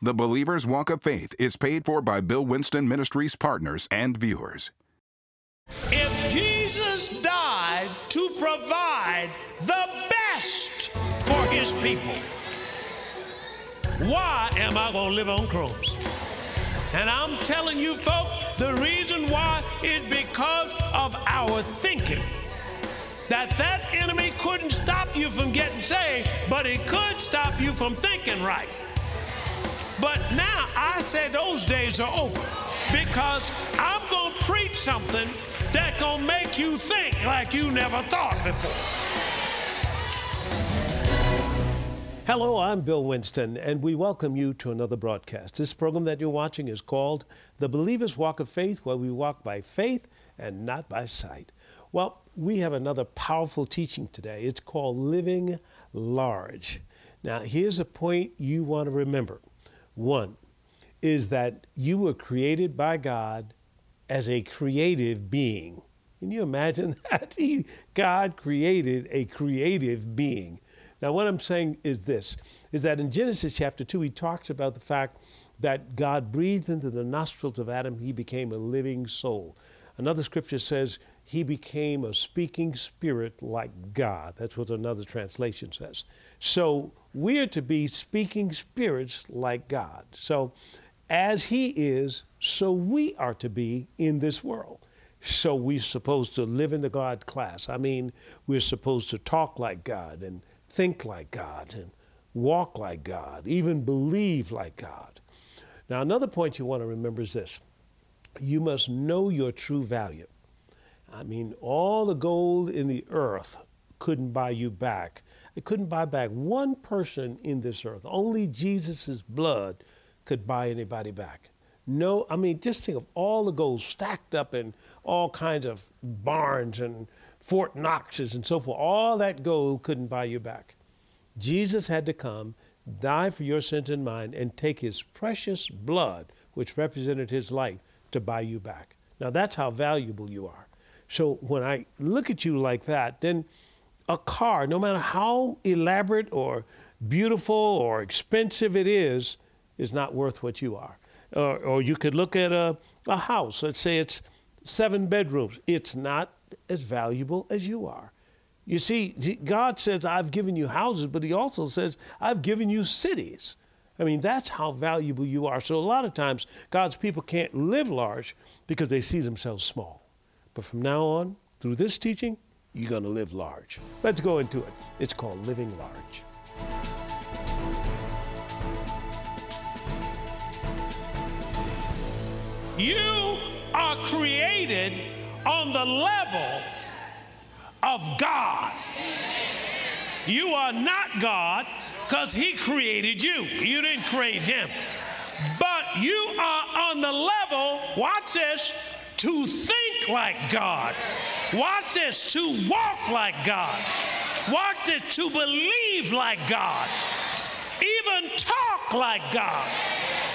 The Believer's Walk of Faith is paid for by Bill Winston Ministries partners and viewers. If Jesus died to provide the best for his people, why am I going to live on crumbs? And I'm telling you, folks, the reason why is because of our thinking that that enemy couldn't stop you from getting saved, but it could stop you from thinking right. But now I say those days are over, because I'm going to preach something that's going to make you think like you never thought before. Hello, I'm Bill Winston, and we welcome you to another broadcast. This program that you're watching is called The Believer's Walk of Faith, where we walk by faith and not by sight. Well, we have another powerful teaching today. It's called Living Large. Now, here's a point you want to remember. One is that you were created by God as a creative being. Can you imagine that? God created a creative being. Now, what I'm saying is this, is that in Genesis chapter 2, he talks about the fact that God breathed into the nostrils of Adam, he became a living soul. Another scripture says he became a speaking spirit like God. That's what another translation says. So we're to be speaking spirits like God. So as he is, so we are to be in this world. So we're supposed to live in the God class. I mean, we're supposed to talk like God and think like God and walk like God, even believe like God. Now, another point you want to remember is this. You must know your true value. I mean, all the gold in the earth couldn't buy you back. It couldn't buy back one person in this earth. Only Jesus' blood could buy anybody back. No, I mean, just think of all the gold stacked up in all kinds of barns and Fort Knoxes and so forth. All that gold couldn't buy you back. Jesus had to come, die for your sins and mine, and take his precious blood, which represented his life, to buy you back. Now, that's how valuable you are. So when I look at you like that, then a car, no matter how elaborate or beautiful or expensive it is not worth what you are. Or you could look at a house. Let's say it's 7 bedrooms. It's not as valuable as you are. You see, God says, I've given you houses, but he also says, I've given you cities. I mean, that's how valuable you are. So a lot of times, God's people can't live large because they see themselves small. But from now on, through this teaching, you're going to live large. Let's go into it. It's called Living Large. You are created on the level of God. You are not God because he created you. You didn't create him. But you are on the level, watch this, to think like God. Watch this, to walk like God. Watch this, to believe like God. Even talk like God.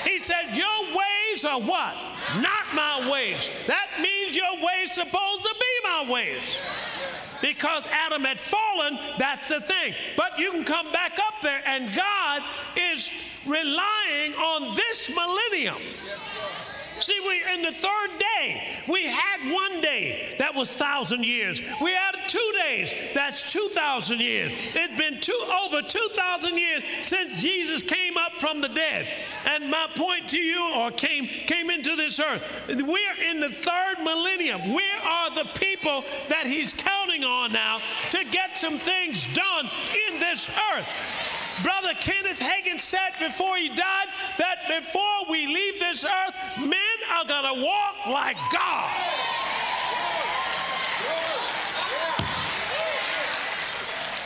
He said, your ways are what? Not my ways. That means your ways supposed to be my ways. Because Adam had fallen, that's the thing. But you can come back up there, and God is relying on this millennium. See, we're in the 3rd day. We had 1 day that was 1,000 years. We had 2 days, that's 2,000 years. It's been over 2,000 years since Jesus came up from the dead. And my point to you, or came into this earth, we're in the 3rd millennium. We are the people that he's counting on now to get some things done in this earth. Brother Kenneth Hagin said before he died that before we leave this earth, men are going to walk like God.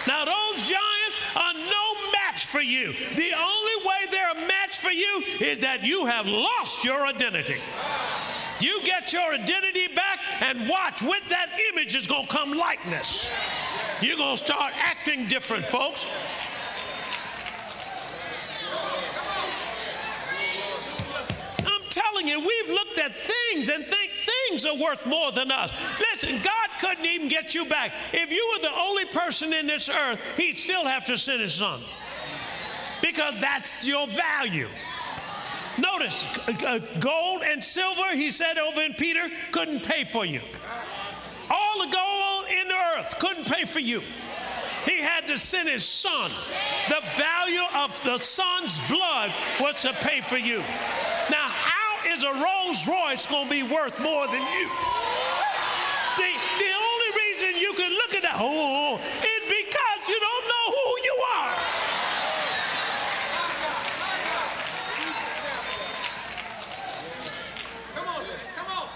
Now, those giants are no match for you. The only way they're a match for you is that you have lost your identity. You get your identity back, and watch, with that image is going to come likeness. You're going to start acting different, folks. Telling you, we've looked at things and think things are worth more than us. Listen, God couldn't even get you back. If you were the only person in this earth, he'd still have to send his son, because that's your value. Notice, gold and silver, he said over in Peter, couldn't pay for you. All the gold in the earth couldn't pay for you. He had to send his son. The value of the son's blood was to pay for you. Now, how is a Rolls Royce going to be worth more than you? The only reason you can look at that hole is because you don't know who you are. Come on, come on.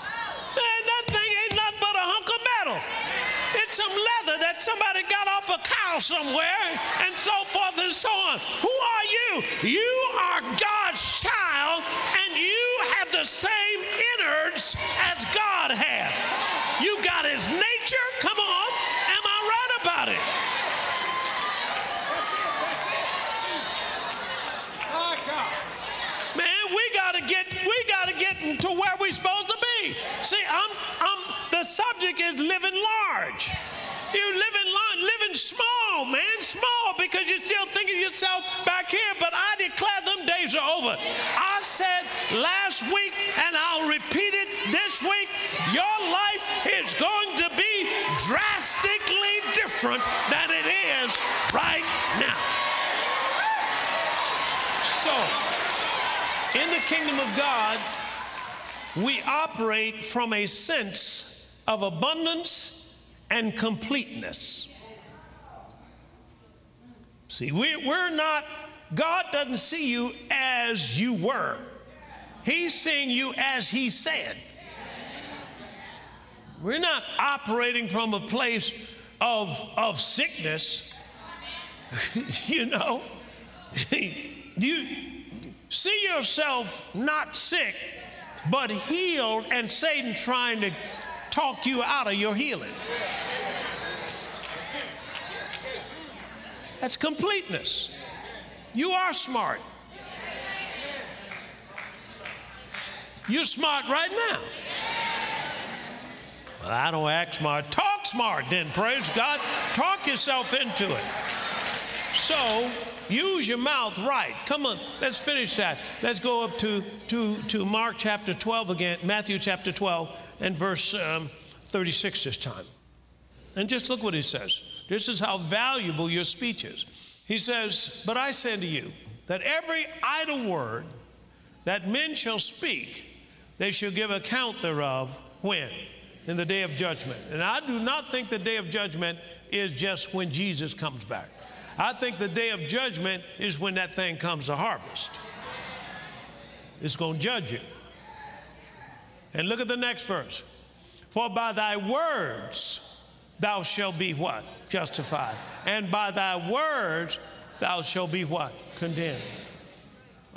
Man, that thing ain't nothing but a hunk of metal. It's some leather that somebody got off a cow somewhere and so forth and so on. Who are you? You are God's child, and you have the same innards as God had. You got his nature. Come on. Am I right about it? My God. Man, we gotta get to where we're supposed to be. See, the subject is living large. You're living small, man, small, because you're still thinking of yourself back here, but I declare them days are over. I said last week, and I'll repeat it this week, your life is going to be drastically different than it is right now. So, in the kingdom of God, we operate from a sense of abundance and completeness. See, we're not, God doesn't see you as you were. He's seeing you as he said. We're not operating from a place of sickness. You know, you see yourself not sick, but healed, and Satan trying to talk you out of your healing. That's completeness. You are smart. You're smart right now. Well, I don't act smart. Talk smart then, praise God. Talk yourself into it. So, use your mouth right. Come on, let's finish that. Let's go up to Mark chapter 12 again, Matthew chapter 12 and verse 36 this time. And just look what he says. This is how valuable your speech is. He says, but I say unto you that every idle word that men shall speak, they shall give account thereof when? In the day of judgment. And I do not think the day of judgment is just when Jesus comes back. I think the day of judgment is when that thing comes to harvest. It's going to judge you. And look at the next verse. For by thy words thou shalt be what? Justified. And by thy words thou shalt be what? Condemned.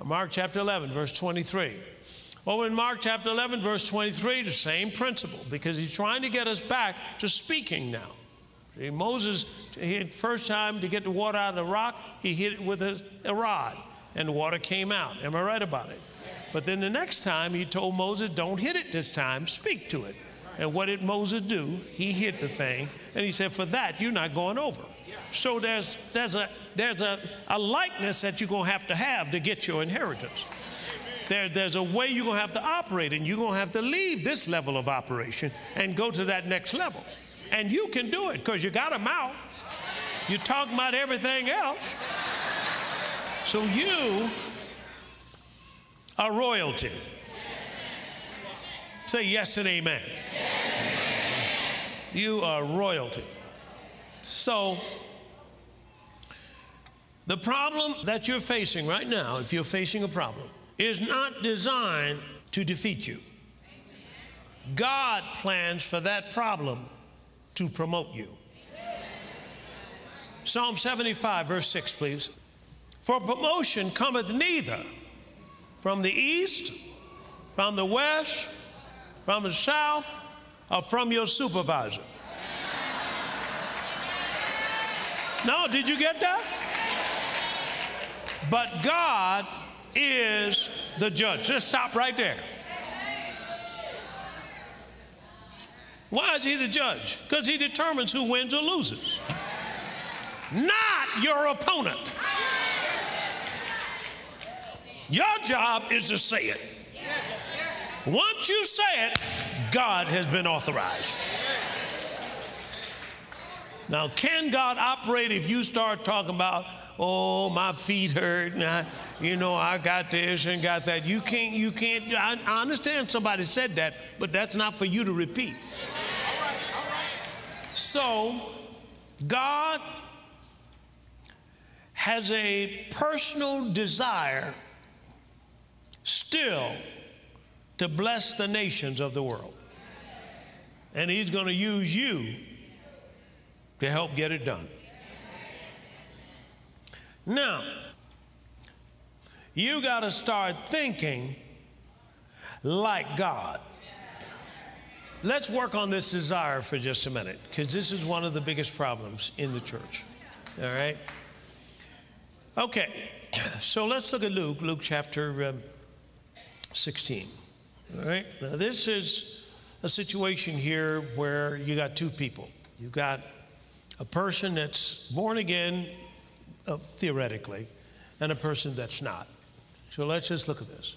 Mark chapter 11, verse 23. Over in Mark chapter 11, verse 23, the same principle, because he's trying to get us back to speaking now. Moses, the first time to get the water out of the rock, he hit it with a rod, and the water came out. Am I right about it? Yes. But then the next time, he told Moses, don't hit it this time, speak to it. And what did Moses do? He hit the thing, and he said, for that, you're not going over. So there's a likeness that you're going to have to get your inheritance. There's a way you're going to have to operate, and you're going to have to leave this level of operation and go to that next level. And you can do it because you got a mouth. You're talking about everything else. So you are royalty. Say yes and amen. Yes and amen. You are royalty. So the problem that you're facing right now, if you're facing a problem, is not designed to defeat you. God plans for that problem to promote you. Psalm 75, verse 6, please. For promotion cometh neither from the east, from the west, from the south, or from your supervisor. No, did you get that? But God is the judge. Just stop right there. Why is he the judge? Because he determines who wins or loses. Not your opponent. Your job is to say it. Once you say it, God has been authorized. Now, can God operate if you start talking about, oh, my feet hurt, and I got this and got that? You can't. I understand somebody said that, but that's not for you to repeat. So, God has a personal desire still to bless the nations of the world. And he's going to use you to help get it done. Now, you got to start thinking like God. Let's work on this desire for just a minute, because this is one of the biggest problems in the church. All right? Okay, so let's look at Luke chapter 16. All right? Now, this is a situation here where you got two people. You got a person that's born again, theoretically, and a person that's not. So let's just look at this.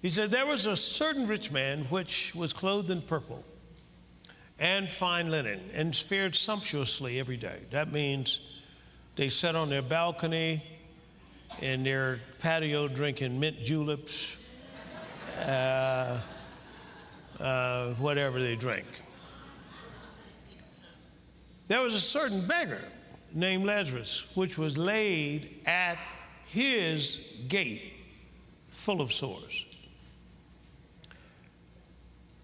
He said, there was a certain rich man which was clothed in purple and fine linen and fared sumptuously every day. That means they sat on their balcony in their patio drinking mint juleps, whatever they drink. There was a certain beggar named Lazarus, which was laid at his gate full of sores,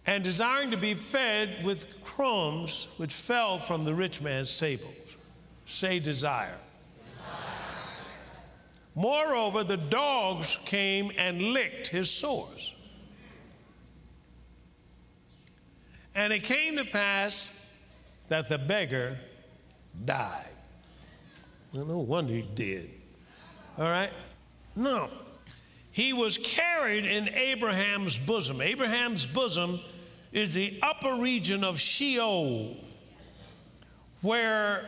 and desiring to be fed with crumbs which fell from the rich man's table. Say desire. Moreover, the dogs came and licked his sores. And it came to pass that the beggar died. Well, no wonder he did. All right? No. He was carried in Abraham's bosom. Abraham's bosom is the upper region of Sheol, where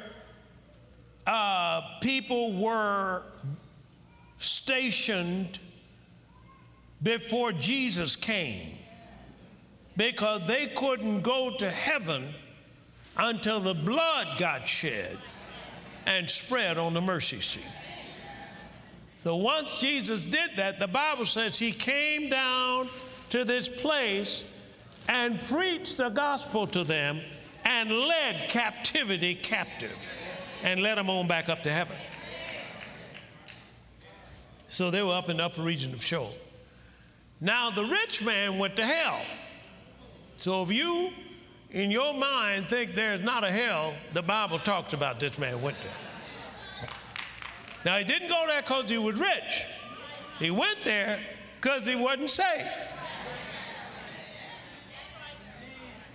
people were stationed before Jesus came, because they couldn't go to heaven until the blood got shed and spread on the mercy seat. So once Jesus did that, the Bible says he came down to this place and preached the gospel to them and led captivity captive and led them on back up to heaven. So they were up in the upper region of Sheol. Now the rich man went to hell. So if you, in your mind, think there's not a hell, the Bible talks about this man went there. Now, he didn't go there because he was rich. He went there because he wasn't saved.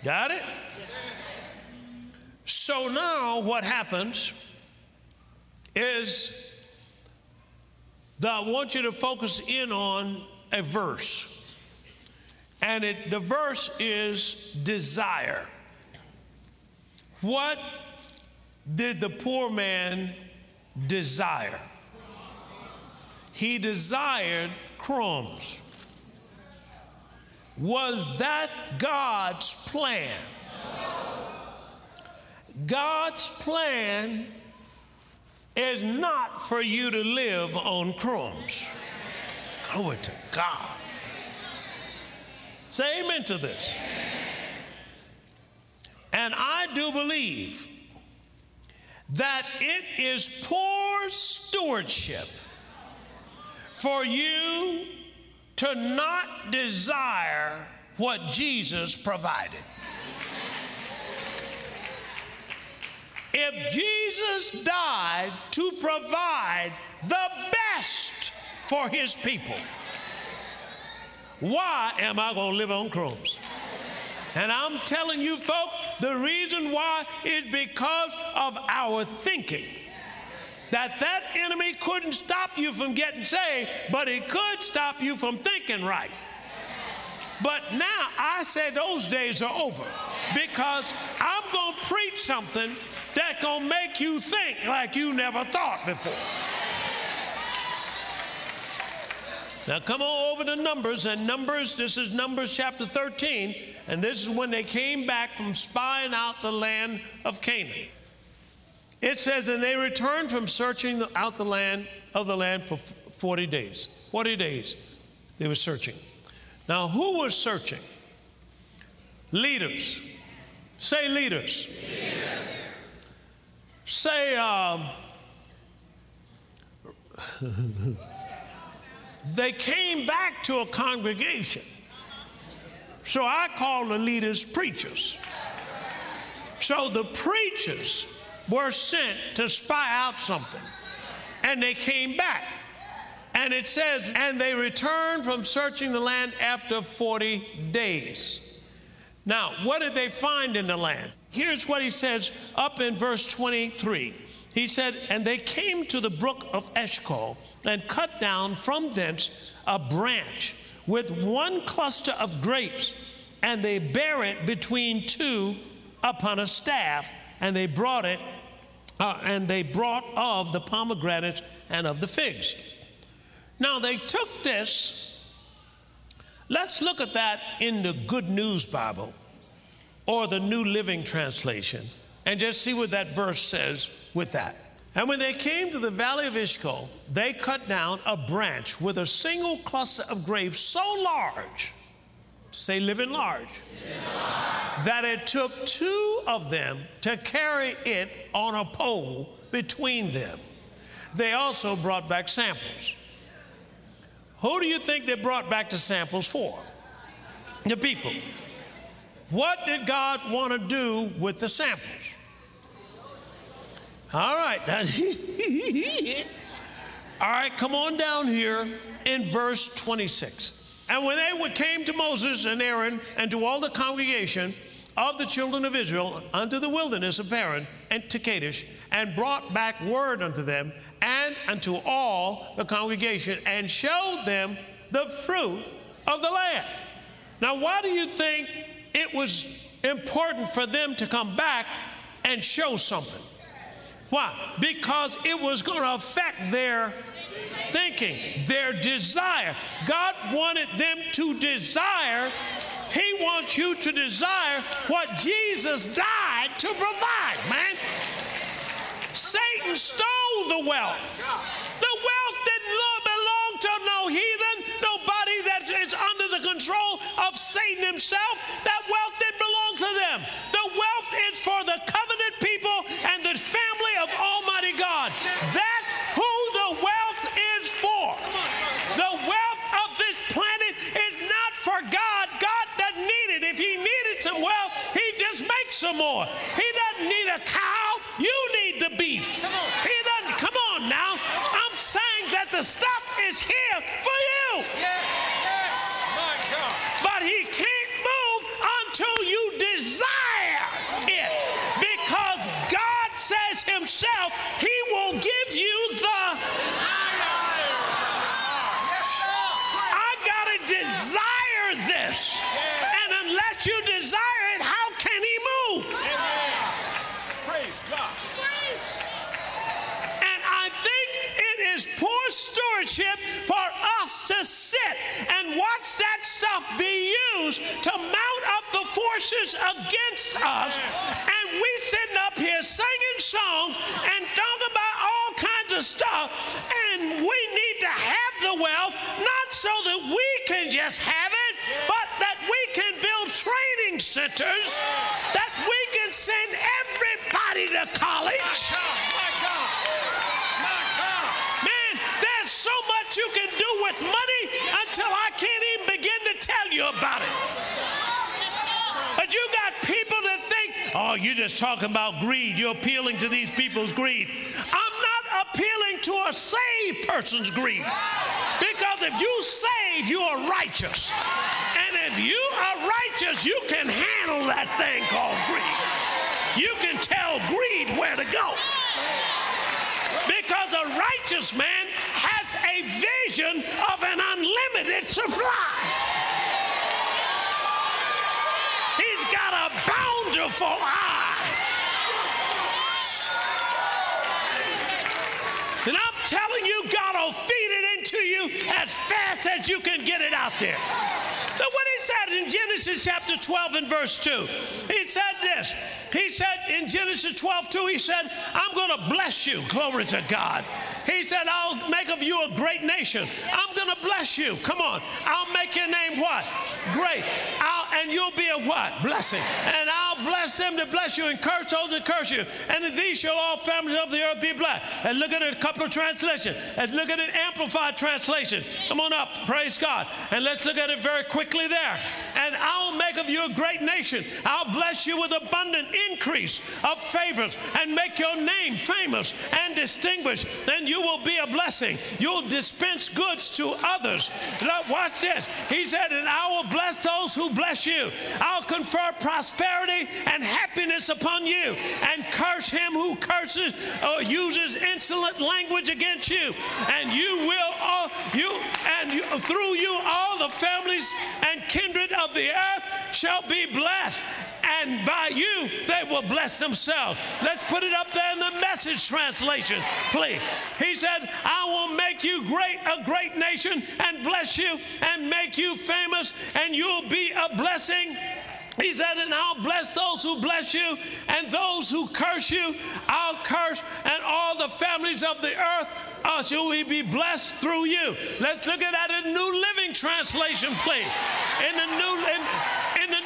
Got it? So now what happens is that I want you to focus in on a verse. And the verse is desire. What did the poor man desire? He desired crumbs. Was that God's plan? God's plan is not for you to live on crumbs. Glory to God. Say amen to this. And I do believe that it is poor stewardship for you to not desire what Jesus provided. If Jesus died to provide the best for his people, why am I going to live on crumbs? And I'm telling you, folks, the reason why is because of our thinking. That enemy couldn't stop you from getting saved, but he could stop you from thinking right. But now I say those days are over, because I'm going to preach something that's going to make you think like you never thought before. Now come on over to Numbers, and Numbers, this is Numbers chapter 13, and this is when they came back from spying out the land of Canaan. It says, and they returned from searching out the land of the land for 40 days. 40 days they were searching. Now who was searching? Leaders. Say leaders. Leaders. Say, they came back to a congregation. So I call the leaders preachers. So the preachers were sent to spy out something, and they came back. And it says, and they returned from searching the land after 40 days. Now, what did they find in the land? Here's what he says up in verse 23. He said, and they came to the brook of Eshcol and cut down from thence a branch with one cluster of grapes, and they bare it between two upon a staff, and they brought it, of the pomegranates and of the figs. Now they took this. Let's look at that in the Good News Bible or the New Living Translation, and just see what that verse says with that. And when they came to the valley of Eshcol, they cut down a branch with a single cluster of grapes so large, say living large, that it took two of them to carry it on a pole between them. They also brought back samples. Who do you think they brought back the samples for? The people. What did God want to do with the samples? All right. All right, come on down here in verse 26. And when they came to Moses and Aaron and to all the congregation of the children of Israel unto the wilderness of Paran and to Kadesh, and brought back word unto them and unto all the congregation, and showed them the fruit of the land. Now, why do you think it was important for them to come back and show something? Why? Because it was going to affect their thinking, their desire. God wanted them to desire. He wants you to desire what Jesus died to provide, man. Satan stole the wealth. The wealth didn't belong to no heathen, nobody that is under the control of Satan himself. That wealth didn't belong to them. The wealth is for the covenant people and the family of Almighty God. That's who the wealth is for. The wealth of this planet is not for God. God doesn't need it. If he needed some wealth, he just makes some more. He doesn't need a cow. You need the beef. He doesn't. Come on now. I'm saying that the stuff is here for you. Yes, yes, my God. But he can't move until you desire it, because God says himself, he will give you the desire. I gotta desire this, and unless you desire it, how can he move? Praise God. And I think it is poor stewardship for us to sit and watch that stuff be used to mount up the forces against us. And we sitting up here singing songs and talking about all kinds of stuff. And we need to have the wealth, not so that we can just have it, but that we can build training centers, that we can send everybody to college. My God, my God. Man, there's so much you can do with money until I can't even begin to tell you about it. But you got people that think, oh, you're just talking about greed. You're appealing to these people's greed. I'm not appealing to a saved person's greed, because if you save, you are righteous. And if you are righteous, you can handle that thing called greed. You can tell greed where to go, because a righteous man has a vision of an unlimited supply. He's got a bountiful eye. And I'm telling you, God will feed it into you as fast as you can get it out there. Look what he said in Genesis chapter 12 and verse 2. He said this. He said in Genesis 12:2, he said, I'm going to bless you. Glory to God. He said, I'll make of you a great nation. I'm going to bless you. Come on. I'll make your name what? Great. And you'll be a what? Blessing. And I'll bless them that bless you and curse those that curse you. And in these shall all families of the earth be blessed. And look at a couple of translations. And look at an amplified translation. Come on up. Praise God. And let's look at it very quickly there. And I'll make of you a great nation. I'll bless you with abundant increase of favors and make your name famous and distinguished. Then you will be a blessing. You'll dispense goods to others. Now watch this. He said, and I will bless those who bless you. I'll confer prosperity and happiness upon you and curse him who curses or uses insolent language against you. And you will through you all the families and kindred of the earth shall be blessed. And by you, they will bless themselves. Let's put it up there in the Message translation, please. He said, I will make you great, a great nation, and bless you, and make you famous, and you'll be a blessing. He said, and I'll bless those who bless you, and those who curse you, I'll curse, and all the families of the earth shall we be blessed through you. Let's look at that in New Living Translation, please. In the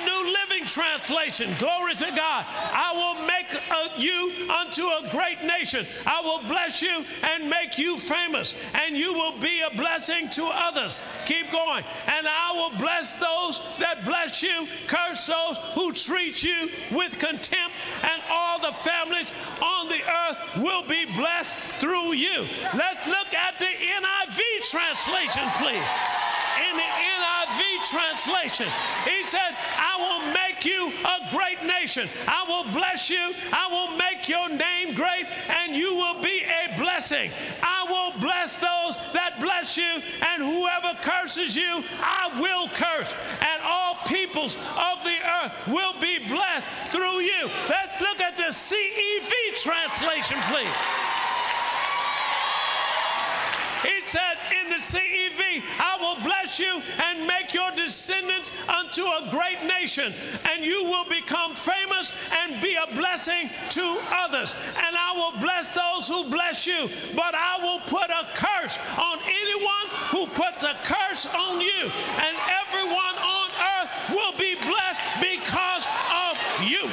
New Living Translation, glory to God. I will make you unto a great nation. I will bless you and make you famous, and you will be a blessing to others. Keep going. And I will bless those that bless you, curse those who treat you with contempt, and all the families on the earth will be blessed through you. Let's look at the NIV translation, please. In the NIV translation, he said, I will make you a great nation. I will bless you. I will make your name great, and you will be a blessing. I will bless those that bless you, and whoever curses you, I will curse. And all peoples of the earth will be blessed through you. Let's look at the CEV translation, please. He said in the CEV, I will bless you and make your descendants unto a great nation, and you will become famous and be a blessing to others. And I will bless those who bless you, but I will put a curse on anyone who puts a curse on you, and everyone on earth will be blessed because of you.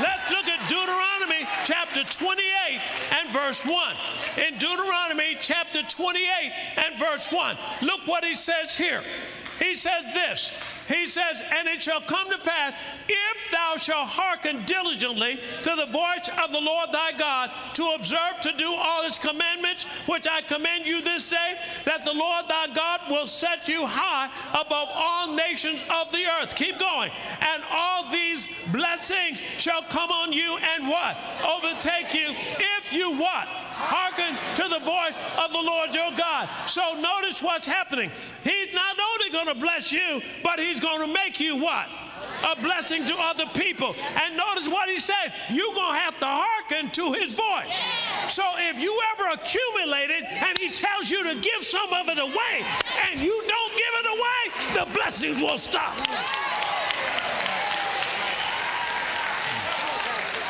Let's look at Deuteronomy chapter 28 and verse 1. In Deuteronomy chapter 28 and verse 1, look what he says here. He says this. He says, and it shall come to pass, if thou shalt hearken diligently to the voice of the Lord thy God, to observe to do all his commandments, which I command you this day, that the Lord thy God will set you high above all nations of the earth. Keep going. And all these blessings shall come on you and what? Overtake you if you what? Hearken to the voice of the Lord your God. So notice what's happening. He's not only going to bless you, but he's going to make you what? A blessing to other people. And notice what he said. You're going to have to hearken to his voice. So if you ever accumulate it and he tells you to give some of it away and you don't give it away, the blessings will stop.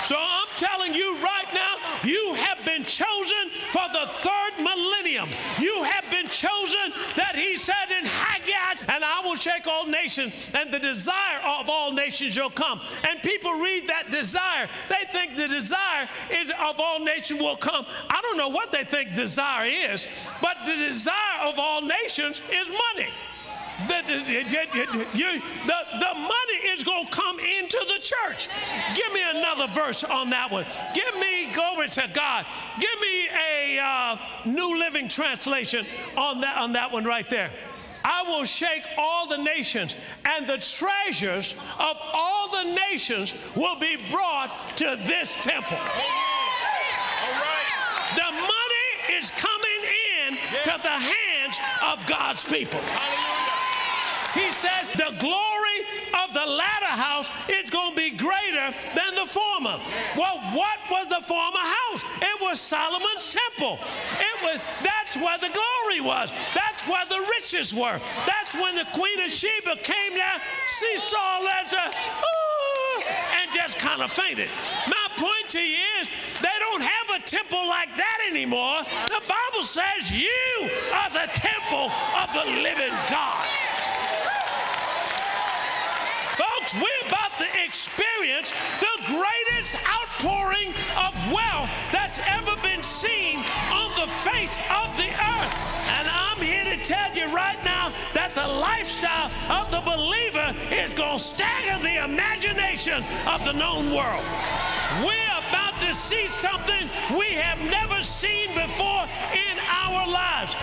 So I'm telling you right now, you have been chosen for the third millennium. You have been chosen that he said in Haggai, and I will shake all nations, and the desire of all nations shall come. And people read that desire. They think the desire is of all nations will come. I don't know what they think desire is, but the desire of all nations is money. The money is going to come into the church. Give me another verse on that one. Give me, glory to God, give me a New Living Translation on that one right there. I will shake all the nations, and the treasures of all the nations will be brought to this temple. All right. The money is coming in to the hands of God's people. He said the glory of the latter house is going to be greater than the former. Well, what was the former house? It was Solomon's temple. That's where the glory was. That's where the riches were. That's when the Queen of Sheba came down, she saw Lazarus, and just kind of fainted. My point to you is they don't have a temple like that anymore. The Bible says you are the temple of the living God. Folks, we're about to experience the greatest outpouring of wealth that's ever been seen on the face of the earth. And I'm here to tell you right now that the lifestyle of the believer is going to stagger the imagination of the known world. We're about to see something we have never seen before in our lives.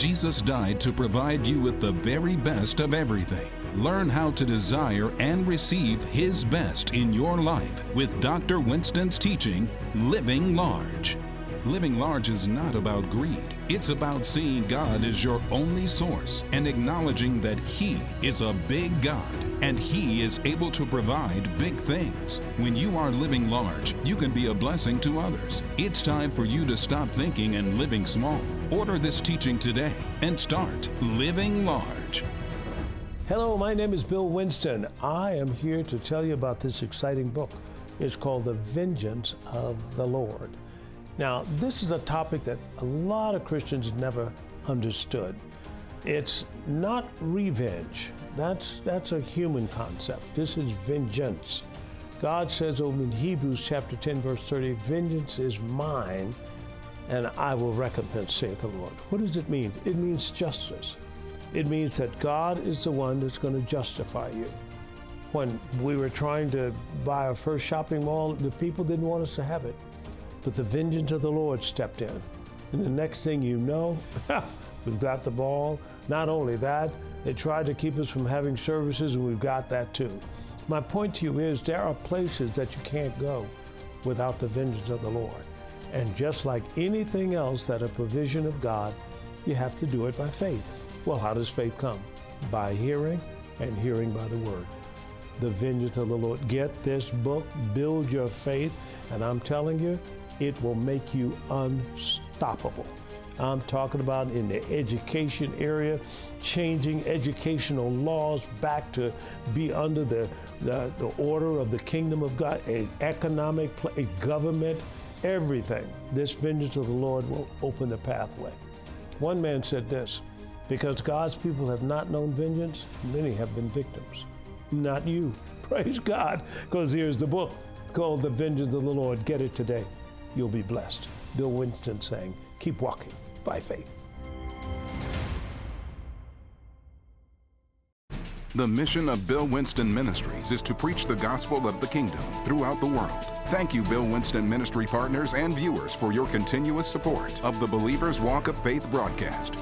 Jesus died to provide you with the very best of everything. Learn how to desire and receive His best in your life with Dr. Winston's teaching, Living Large. Living large is not about greed. It's about seeing God as your only source and acknowledging that He is a big God and He is able to provide big things. When you are living large, you can be a blessing to others. It's time for you to stop thinking and living small. Order this teaching today and start living large. Hello, my name is Bill Winston. I am here to tell you about this exciting book. It's called The Vengeance of the Lord. Now, this is a topic that a lot of Christians never understood. It's not revenge. That's a human concept. This is vengeance. God says over in Hebrews chapter 10, verse 30, vengeance is mine, and I will recompense, saith the Lord. What does it mean? It means justice. It means that God is the one that's going to justify you. When we were trying to buy our first shopping mall, the people didn't want us to have it. But the vengeance of the Lord stepped in. And the next thing you know, we've got the ball. Not only that, they tried to keep us from having services, and we've got that too. My point to you is there are places that you can't go without the vengeance of the Lord. And just like anything else that a provision of God, you have to do it by faith. Well, how does faith come? By hearing, and hearing by the word. The vengeance of the Lord. Get this book, build your faith, and I'm telling you, it will make you unstoppable. I'm talking about in the education area, changing educational laws back to be under the order of the kingdom of God, an economic, a government, everything. This vengeance of the Lord will open the pathway. One man said this, because God's people have not known vengeance, many have been victims. Not you. Praise God, because here's the book called The Vengeance of the Lord. Get it today. You'll be blessed. Bill Winston saying, keep walking by faith. The mission of Bill Winston Ministries is to preach the gospel of the kingdom throughout the world. Thank you, Bill Winston Ministry partners and viewers, for your continuous support of the Believer's Walk of Faith broadcast.